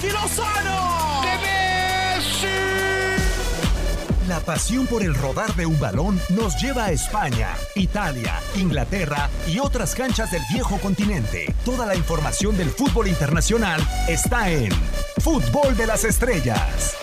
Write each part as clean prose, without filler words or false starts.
Chucky Lozano. ¡De Messi! La pasión por el rodar de un balón nos lleva a España, Italia, Inglaterra y otras canchas del viejo continente. Toda la información del fútbol internacional está en Fútbol de las Estrellas.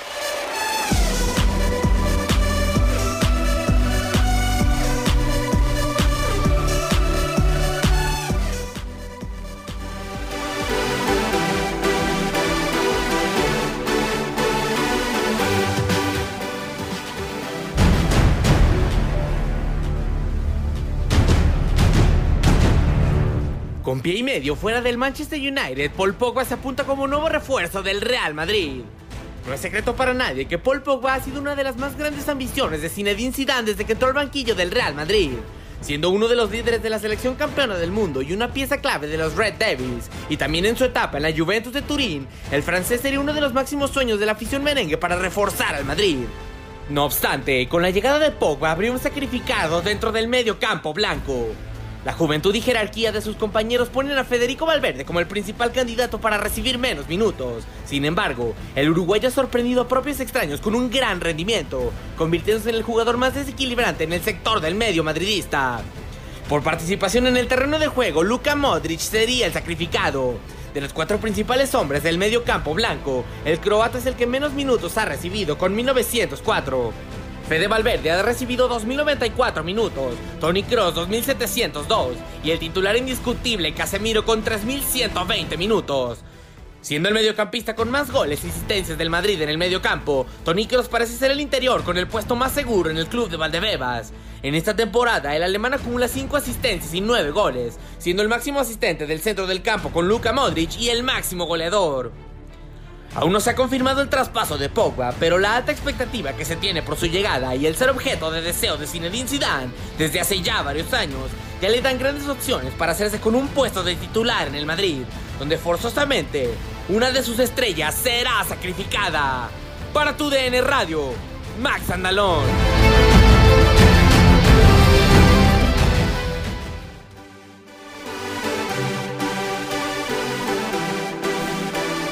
Con pie y medio fuera del Manchester United, Paul Pogba se apunta como nuevo refuerzo del Real Madrid. No es secreto para nadie que Paul Pogba ha sido una de las más grandes ambiciones de Zinedine Zidane desde que entró al banquillo del Real Madrid, siendo uno de los líderes de la selección campeona del mundo y una pieza clave de los Red Devils. Y también en su etapa en la Juventus de Turín, el francés sería uno de los máximos sueños de la afición merengue para reforzar al Madrid. No obstante, con la llegada de Pogba habría un sacrificado dentro del medio campo blanco. La juventud y jerarquía de sus compañeros ponen a Federico Valverde como el principal candidato para recibir menos minutos. Sin embargo, el uruguayo ha sorprendido a propios extraños con un gran rendimiento, convirtiéndose en el jugador más desequilibrante en el sector del medio madridista. Por participación en el terreno de juego, Luka Modric sería el sacrificado. De los cuatro principales hombres del medio campo blanco, el croata es el que menos minutos ha recibido, con 1904. Fede Valverde ha recibido 2.094 minutos, Toni Kroos 2.702 y el titular indiscutible Casemiro con 3.120 minutos. Siendo el mediocampista con más goles y asistencias del Madrid en el mediocampo, Toni Kroos parece ser el interior con el puesto más seguro en el club de Valdebebas. En esta temporada el alemán acumula 5 asistencias y 9 goles, siendo el máximo asistente del centro del campo con Luka Modric y el máximo goleador. Aún no se ha confirmado el traspaso de Pogba, pero la alta expectativa que se tiene por su llegada y el ser objeto de deseo de Zinedine Zidane desde hace ya varios años, ya le dan grandes opciones para hacerse con un puesto de titular en el Madrid, donde forzosamente una de sus estrellas será sacrificada. Para TUDN Radio, Max Andalón.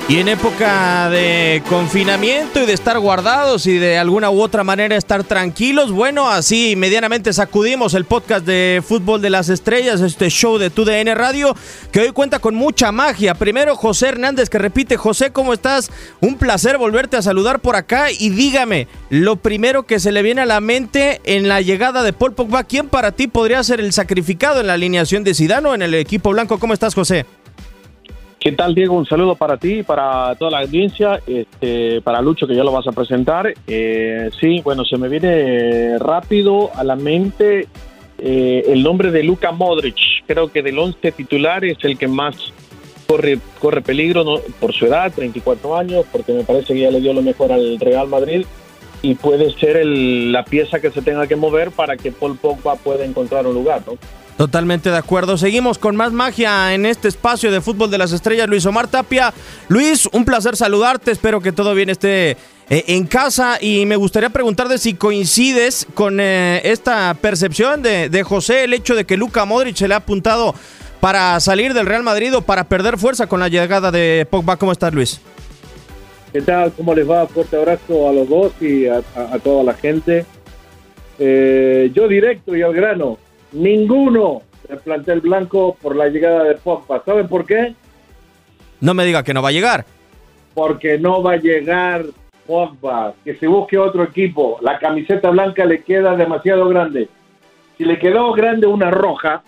Y en época de confinamiento y de estar guardados y de alguna u otra manera estar tranquilos, bueno, así medianamente sacudimos el podcast de Fútbol de las Estrellas, este show de TUDN Radio, que hoy cuenta con mucha magia. Primero, José Hernández, que repite. José, ¿cómo estás? Un placer volverte a saludar por acá. Y dígame, lo primero que se le viene a la mente en la llegada de Paul Pogba, ¿quién para ti podría ser el sacrificado en la alineación de Zidane o en el equipo blanco? ¿Cómo estás, José? ¿Qué tal, Diego? Un saludo para ti, para toda la audiencia, para Lucho, que ya lo vas a presentar. Sí, bueno, se me viene rápido a la mente el nombre de Luka Modric. Creo que del 11 titular es el que más corre peligro, ¿no? Por su edad, 34 años, porque me parece que ya le dio lo mejor al Real Madrid. Y puede ser la pieza que se tenga que mover para que Paul Pogba pueda encontrar un lugar, ¿no? Totalmente de acuerdo. Seguimos con más magia en este espacio de Fútbol de las Estrellas. Luis Omar Tapia. Luis, un placer saludarte. Espero que todo bien esté en casa. Y me gustaría preguntarte si coincides con esta percepción de José, el hecho de que Luka Modric se le ha apuntado para salir del Real Madrid o para perder fuerza con la llegada de Pogba. ¿Cómo estás, Luis? ¿Qué tal? ¿Cómo les va? Fuerte abrazo a los dos y a toda la gente. Yo directo y al grano. Ninguno del plantel blanco por la llegada de Pogba. ¿Saben por qué? No me diga que no va a llegar. Porque no va a llegar Pogba. Que se busque otro equipo. La camiseta blanca le queda demasiado grande. Si le quedó grande una roja,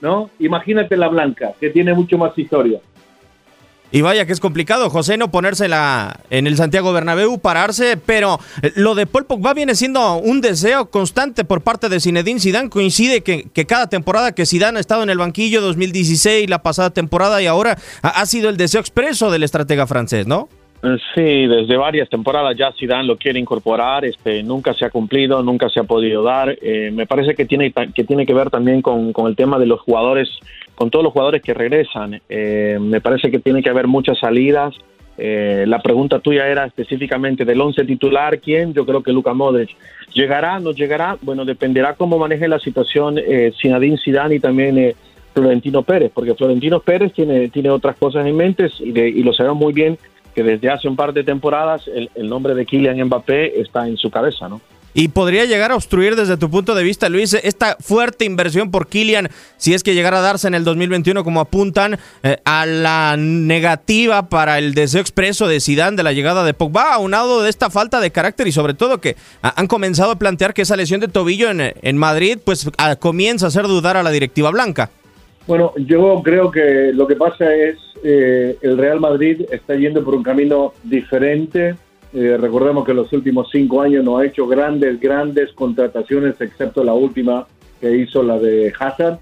¿no? Imagínate la blanca, que tiene mucho más historia. Y vaya que es complicado, José, no ponérsela en el Santiago Bernabéu, pararse, pero lo de Paul Pogba viene siendo un deseo constante por parte de Zinedine Zidane. Coincide que cada temporada que Zidane ha estado en el banquillo, 2016, la pasada temporada y ahora, ha sido el deseo expreso del estratega francés, ¿no? Sí, desde varias temporadas ya Zidane lo quiere incorporar, nunca se ha cumplido, nunca se ha podido dar. Me parece que tiene que ver también con el tema de los jugadores, con todos los jugadores que regresan. Me parece que tiene que haber muchas salidas. La pregunta tuya era específicamente del 11 titular, ¿quién? Yo creo que Luka Modric. ¿Llegará? ¿No llegará? Bueno, dependerá cómo maneje la situación Zinedine Zidane y también Florentino Pérez, porque Florentino Pérez tiene otras cosas en mente y lo sabemos muy bien. que desde hace un par de temporadas el nombre de Kylian Mbappé está en su cabeza, ¿no? ¿Y podría llegar a obstruir desde tu punto de vista, Luis, esta fuerte inversión por Kylian, si es que llegara a darse en el 2021, como apuntan, a la negativa para el deseo expreso de Zidane de la llegada de Pogba, aunado de esta falta de carácter y sobre todo que han comenzado a plantear que esa lesión de tobillo en Madrid pues comienza a hacer dudar a la directiva blanca? Bueno, yo creo que lo que pasa es el Real Madrid está yendo por un camino diferente. Recordemos que en los últimos 5 años no ha hecho grandes contrataciones, excepto la última que hizo, la de Hazard,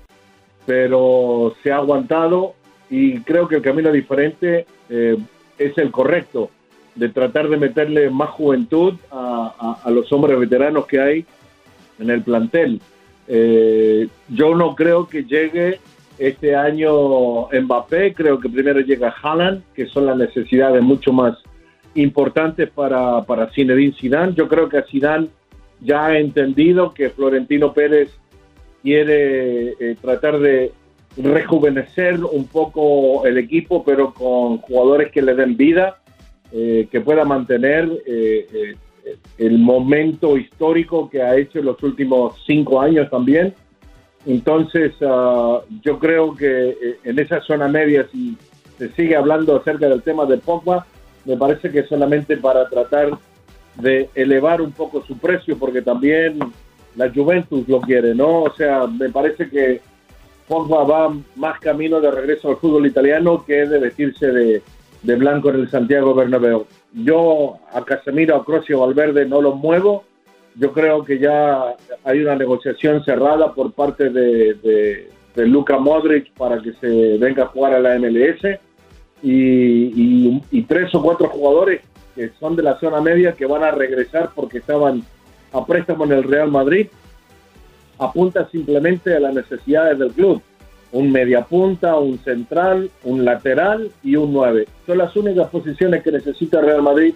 pero se ha aguantado y creo que el camino diferente es el correcto, de tratar de meterle más juventud a los hombres veteranos que hay en el plantel. Yo no creo que llegue este año Mbappé, creo que primero llega Haaland, que son las necesidades mucho más importantes para Zinedine Zidane. Yo creo que Zidane ya ha entendido que Florentino Pérez quiere tratar de rejuvenecer un poco el equipo, pero con jugadores que le den vida, que pueda mantener el momento histórico que ha hecho en los últimos 5 años también. Entonces, yo creo que en esa zona media, si se sigue hablando acerca del tema de Pogba, me parece que solamente para tratar de elevar un poco su precio, porque también la Juventus lo quiere, ¿no? O sea, me parece que Pogba va más camino de regreso al fútbol italiano que de vestirse de blanco en el Santiago Bernabéu. Yo a Casemiro, a Kroos y a Valverde no los muevo. Yo creo que ya hay una negociación cerrada por parte de Luka Modric para que se venga a jugar a la MLS. Y 3 o 4 jugadores que son de la zona media que van a regresar porque estaban a préstamo en el Real Madrid. Apunta simplemente a las necesidades del club: un mediapunta, un central, un lateral y un 9. Son las únicas posiciones que necesita Real Madrid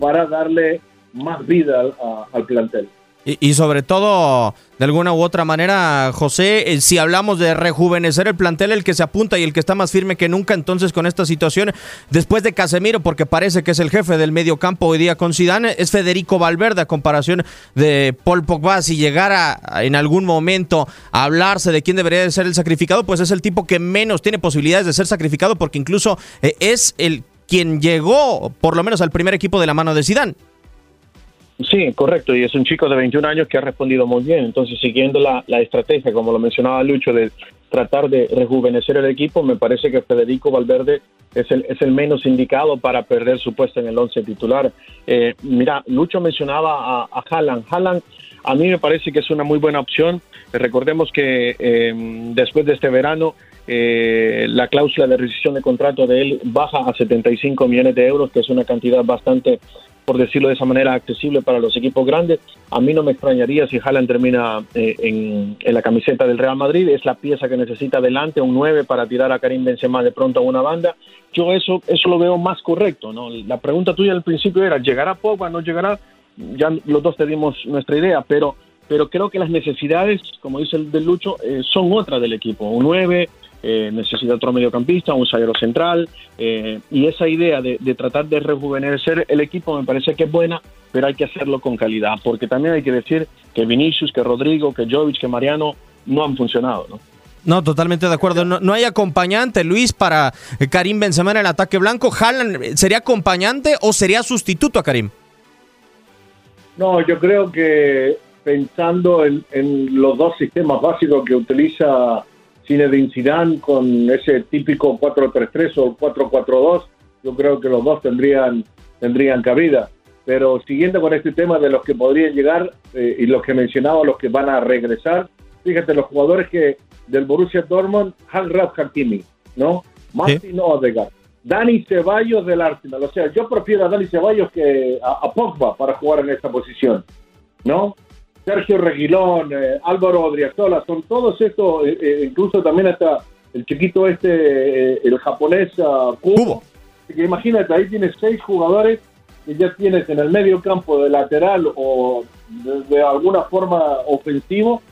para darle más vida al plantel. Y sobre todo, de alguna u otra manera, José, si hablamos de rejuvenecer el plantel, el que se apunta y el que está más firme que nunca entonces con esta situación, después de Casemiro, porque parece que es el jefe del mediocampo hoy día con Zidane, es Federico Valverde a comparación de Paul Pogba. Si llegara en algún momento a hablarse de quién debería de ser el sacrificado, pues es el tipo que menos tiene posibilidades de ser sacrificado, porque incluso es el quien llegó, por lo menos al primer equipo, de la mano de Zidane. Sí, correcto, y es un chico de 21 años que ha respondido muy bien. Entonces, siguiendo la estrategia, como lo mencionaba Lucho, de tratar de rejuvenecer el equipo, me parece que Federico Valverde es el menos indicado para perder su puesto en el once titular. Mira, Lucho mencionaba a Haaland. Haaland a mí me parece que es una muy buena opción. Recordemos que después de este verano la cláusula de rescisión de contrato de él baja a 75 millones de euros, que es una cantidad bastante, por decirlo de esa manera, accesible para los equipos grandes. A mí no me extrañaría si Haaland termina en la camiseta del Real Madrid. Es la pieza que necesita adelante, un 9 para tirar a Karim Benzema de pronto a una banda. Yo eso lo veo más correcto, ¿no? La pregunta tuya al principio era, ¿llegará Pogba, no llegará? Ya los dos te dimos nuestra idea, pero creo que las necesidades, como dice el de Lucho, son otras del equipo. Un 9... necesita otro mediocampista, un zaguero central, y esa idea de tratar de rejuvenecer el equipo me parece que es buena, pero hay que hacerlo con calidad, porque también hay que decir que Vinícius, que Rodrigo, que Jović, que Mariano no han funcionado, ¿no? No, totalmente de acuerdo. No hay acompañante, Luis, para Karim Benzema en el ataque blanco. ¿Haaland sería acompañante o sería sustituto a Karim? No, yo creo que pensando en los dos sistemas básicos que utiliza Zinedine Zidane, con ese típico 4-3-3 o 4-4-2, yo creo que los dos tendrían cabida. Pero siguiendo con este tema de los que podrían llegar y los que mencionaba, los que van a regresar, fíjate, los jugadores que del Borussia Dortmund, Achraf Hakimi, ¿no? Martín Ødegaard, Dani Ceballos del Arsenal. O sea, yo prefiero a Dani Ceballos que a Pogba para jugar en esta posición, ¿no? Sergio Reguilón, Álvaro Odriozola, son todos estos, incluso también hasta el chiquito el japonés Kubo. Que imagínate, ahí tienes 6 jugadores que ya tienes en el medio campo, de lateral o de alguna forma ofensivo,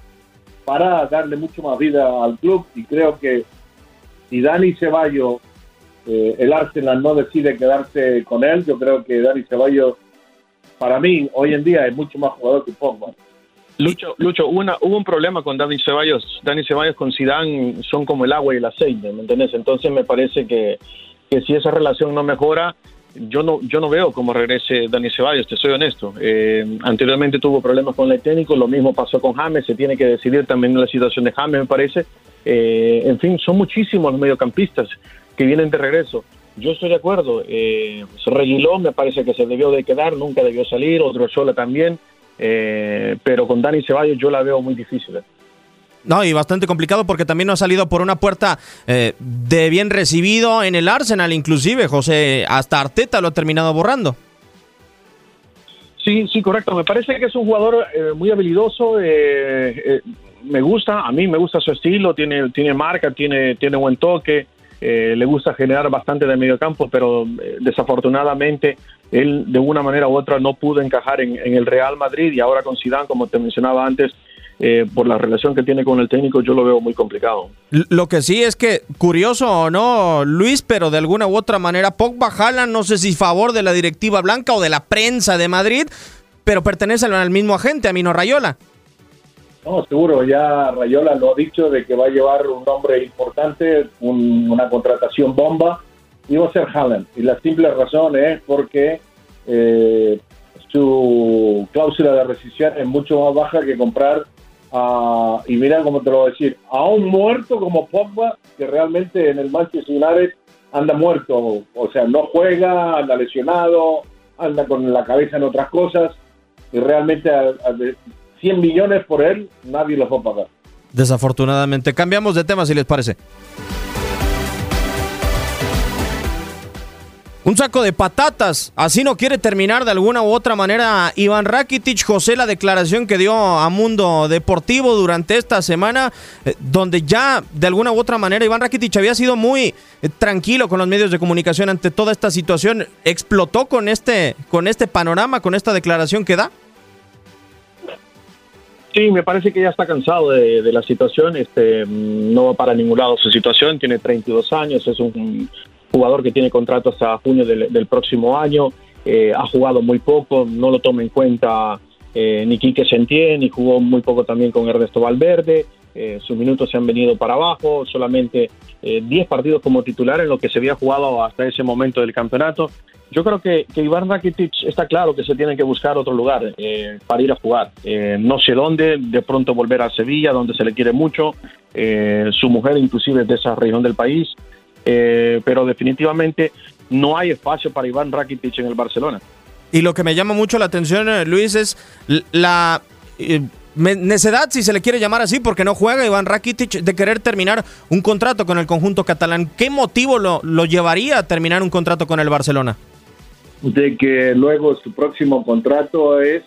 para darle mucho más vida al club. Y creo que si Dani Ceballos el Arsenal no decide quedarse con él. Yo creo que Dani Ceballos, para mí, hoy en día es mucho más jugador que Pogba. Lucho, hubo un problema con Dani Ceballos. Dani Ceballos con Zidane son como el agua y el aceite, ¿me entendés? Entonces me parece que si esa relación no mejora, yo no veo cómo regrese Dani Ceballos, te soy honesto. Anteriormente tuvo problemas con el técnico, lo mismo pasó con James, se tiene que decidir también la situación de James, me parece. En fin, son muchísimos los mediocampistas que vienen de regreso. Yo estoy de acuerdo, Reguilón me parece que se debió de quedar, nunca debió salir, Odriozola también, pero con Dani Ceballos yo la veo muy difícil. No, y bastante complicado porque también no ha salido por una puerta de bien recibido en el Arsenal, inclusive, José, hasta Arteta lo ha terminado borrando. Sí, correcto. Me parece que es un jugador muy habilidoso, a mí me gusta su estilo, tiene marca, tiene buen toque, le gusta generar bastante de mediocampo, pero desafortunadamente él de una manera u otra no pudo encajar en el Real Madrid y ahora con Zidane, como te mencionaba antes, por la relación que tiene con el técnico, yo lo veo muy complicado. Lo que sí es que, curioso o no, Luis, pero de alguna u otra manera, Pogba, Haaland, no sé si favor de la directiva blanca o de la prensa de Madrid, pero pertenecen al mismo agente, a Mino Raiola. No, seguro, ya Raiola lo ha dicho de que va a llevar un nombre importante, una contratación bomba, y va a ser Haaland. Y la simple razón es porque su cláusula de rescisión es mucho más baja que comprar y mira cómo te lo voy a decir, a un muerto como Pogba, que realmente en el Manchester United anda muerto, o sea, no juega, anda lesionado, anda con la cabeza en otras cosas, y realmente a 100 millones por él, nadie los va a pagar. Desafortunadamente. Cambiamos de tema, si les parece. Un saco de patatas, así no quiere terminar de alguna u otra manera Iván Rakitic, José, la declaración que dio a Mundo Deportivo durante esta semana, donde ya de alguna u otra manera Iván Rakitic había sido muy tranquilo con los medios de comunicación ante toda esta situación, explotó con este panorama, con esta declaración que da. Sí, me parece que ya está cansado de la situación, no va para ningún lado su situación, tiene 32 años, es un jugador que tiene contrato hasta junio del próximo año, ha jugado muy poco, no lo toma en cuenta ni Quique Setién, ni jugó muy poco también con Ernesto Valverde, sus minutos se han venido para abajo, solamente 10 partidos como titular en lo que se había jugado hasta ese momento del campeonato. Yo creo que Iván Rakitic está claro que se tiene que buscar otro lugar para ir a jugar, no sé dónde, de pronto volver a Sevilla, donde se le quiere mucho, su mujer inclusive es de esa región del país. Pero definitivamente no hay espacio para Iván Rakitic en el Barcelona. Y lo que me llama mucho la atención, Luis, es la necedad, si se le quiere llamar así, porque no juega Iván Rakitic, de querer terminar un contrato con el conjunto catalán. ¿Qué motivo lo llevaría a terminar un contrato con el Barcelona? De que luego su próximo contrato es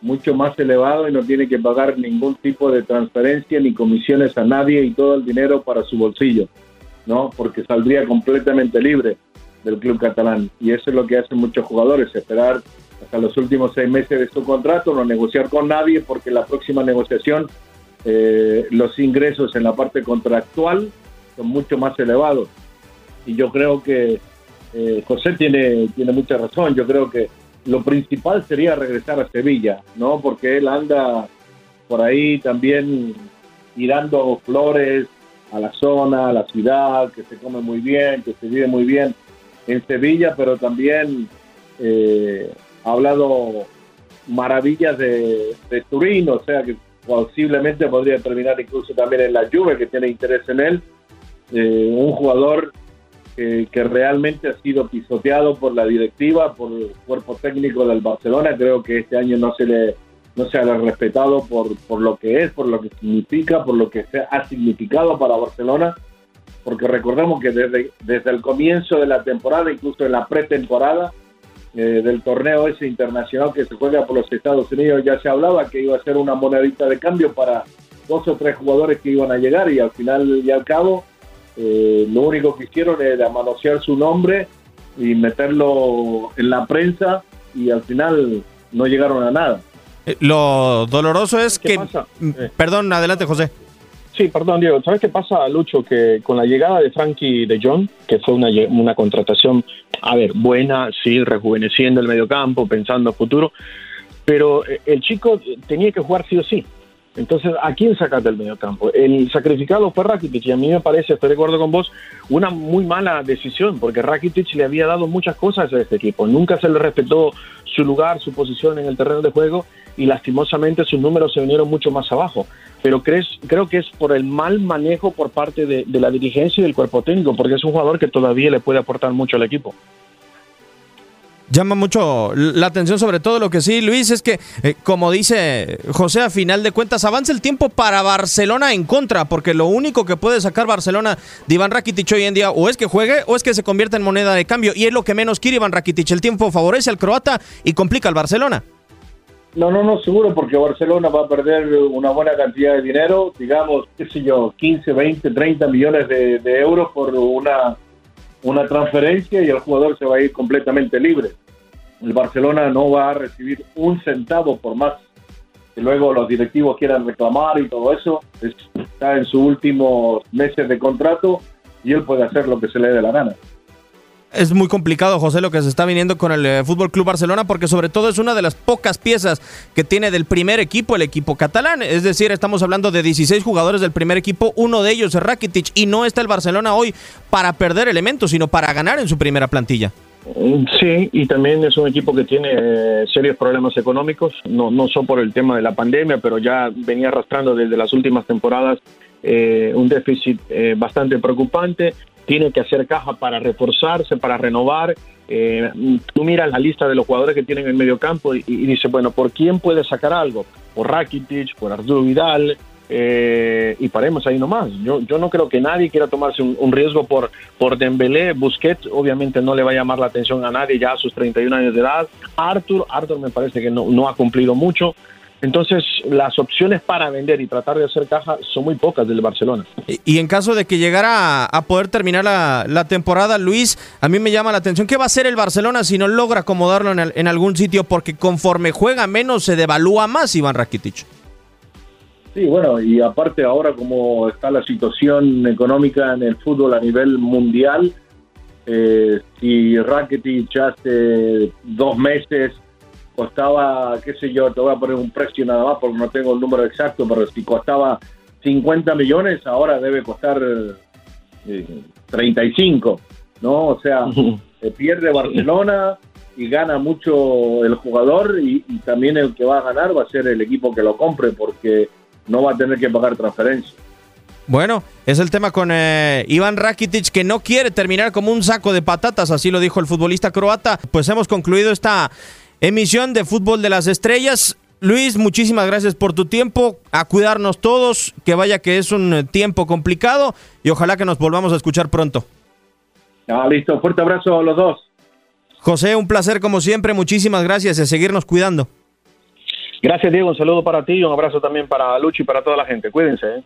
mucho más elevado y no tiene que pagar ningún tipo de transferencia ni comisiones a nadie, y todo el dinero para su bolsillo, ¿no? Porque saldría completamente libre del club catalán, y eso es lo que hacen muchos jugadores, esperar hasta los últimos 6 meses de su contrato, no negociar con nadie, porque la próxima negociación, los ingresos en la parte contractual son mucho más elevados, y yo creo que José tiene mucha razón. Yo creo que lo principal sería regresar a Sevilla, ¿no? Porque él anda por ahí también tirando flores a la zona, a la ciudad, que se come muy bien, que se vive muy bien en Sevilla, pero también ha hablado maravillas de Turín, o sea que posiblemente podría terminar incluso también en la Juve, que tiene interés en él, un jugador que realmente ha sido pisoteado por la directiva, por el cuerpo técnico del Barcelona. Creo que este año no se ha respetado por lo que es, por lo que significa, por lo que ha significado para Barcelona, porque recordemos que desde el comienzo de la temporada, incluso en la pretemporada del torneo ese internacional que se juega por los Estados Unidos, ya se hablaba que iba a ser una monedita de cambio para 2 o 3 jugadores que iban a llegar, y al final y al cabo lo único que hicieron era manosear su nombre y meterlo en la prensa, y al final no llegaron a nada. Lo doloroso es que... Perdón, adelante, José. Sí, perdón, Diego. ¿Sabes qué pasa, Lucho? Que con la llegada de Frankie de Jong, que fue una contratación, a ver, buena, sí, rejuveneciendo el mediocampo, pensando en futuro, pero el chico tenía que jugar sí o sí. Entonces, ¿a quién sacaste del mediocampo? El sacrificado fue Rakitic, y a mí me parece, estoy de acuerdo con vos, una muy mala decisión, porque Rakitic le había dado muchas cosas a este equipo. Nunca se le respetó su lugar, su posición en el terreno de juego, y lastimosamente sus números se vinieron mucho más abajo. Pero creo que es por el mal manejo por parte de la dirigencia y del cuerpo técnico, porque es un jugador que todavía le puede aportar mucho al equipo. Llama mucho la atención, sobre todo lo que sí, Luis, es que, como dice José, a final de cuentas avanza el tiempo para Barcelona en contra, porque lo único que puede sacar Barcelona de Iván Rakitic hoy en día o es que juegue o es que se convierta en moneda de cambio, y es lo que menos quiere Iván Rakitic. El tiempo favorece al croata y complica al Barcelona. No, seguro, porque Barcelona va a perder una buena cantidad de dinero, digamos, qué sé yo, 15, 20, 30 millones de euros por una transferencia, y el jugador se va a ir completamente libre. El Barcelona no va a recibir un centavo, por más que luego los directivos quieran reclamar y todo eso. Está en sus últimos meses de contrato y él puede hacer lo que se le dé la gana. Es muy complicado, José, lo que se está viniendo con el Fútbol Club Barcelona, porque sobre todo es una de las pocas piezas que tiene del primer equipo, el equipo catalán. Es decir, estamos hablando de 16 jugadores del primer equipo, uno de ellos es Rakitic, y no está el Barcelona hoy para perder elementos, sino para ganar en su primera plantilla. Sí, y también es un equipo que tiene serios problemas económicos, no solo por el tema de la pandemia, pero ya venía arrastrando desde las últimas temporadas un déficit bastante preocupante. Tiene que hacer caja para reforzarse, para renovar. Tú miras la lista de los jugadores que tienen en el mediocampo y dices, bueno, ¿por quién puede sacar algo? Por Rakitic, por Arturo Vidal, y paremos ahí nomás. Yo no creo que nadie quiera tomarse un riesgo por Dembélé. Busquets obviamente no le va a llamar la atención a nadie ya a sus 31 años de edad. Arthur me parece que no ha cumplido mucho. Entonces, las opciones para vender y tratar de hacer caja son muy pocas del Barcelona. Y en caso de que llegara a poder terminar la temporada, Luis, a mí me llama la atención, ¿qué va a hacer el Barcelona si no logra acomodarlo en algún sitio? Porque conforme juega menos, se devalúa más Iván Rakitic. Sí, bueno, y aparte ahora como está la situación económica en el fútbol a nivel mundial, si Rakitic hace 2 meses costaba, qué sé yo, te voy a poner un precio nada más porque no tengo el número exacto, pero si costaba 50 millones, ahora debe costar 35, ¿no? O sea, se pierde Barcelona y gana mucho el jugador, y también el que va a ganar va a ser el equipo que lo compre, porque no va a tener que pagar transferencias. Bueno, es el tema con Iván Rakitic, que no quiere terminar como un saco de patatas, así lo dijo el futbolista croata. Pues hemos concluido esta emisión de Fútbol de las Estrellas. Luis, muchísimas gracias por tu tiempo. A cuidarnos todos, que vaya que es un tiempo complicado, y ojalá que nos volvamos a escuchar pronto. Ah, listo. Fuerte abrazo a los dos. José, un placer como siempre. Muchísimas gracias, a seguirnos cuidando. Gracias, Diego. Un saludo para ti y un abrazo también para Lucho y para toda la gente. Cuídense, ¿eh?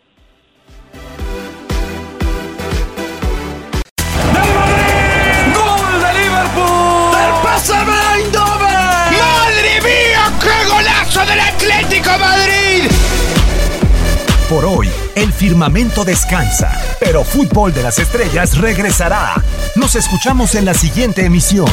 ¡Del Madrid! ¡Gol de Liverpool! ¡Del PSV Eindhoven! ¡Del Atlético Madrid! Por hoy, el firmamento descansa, pero Fútbol de las Estrellas regresará. Nos escuchamos en la siguiente emisión.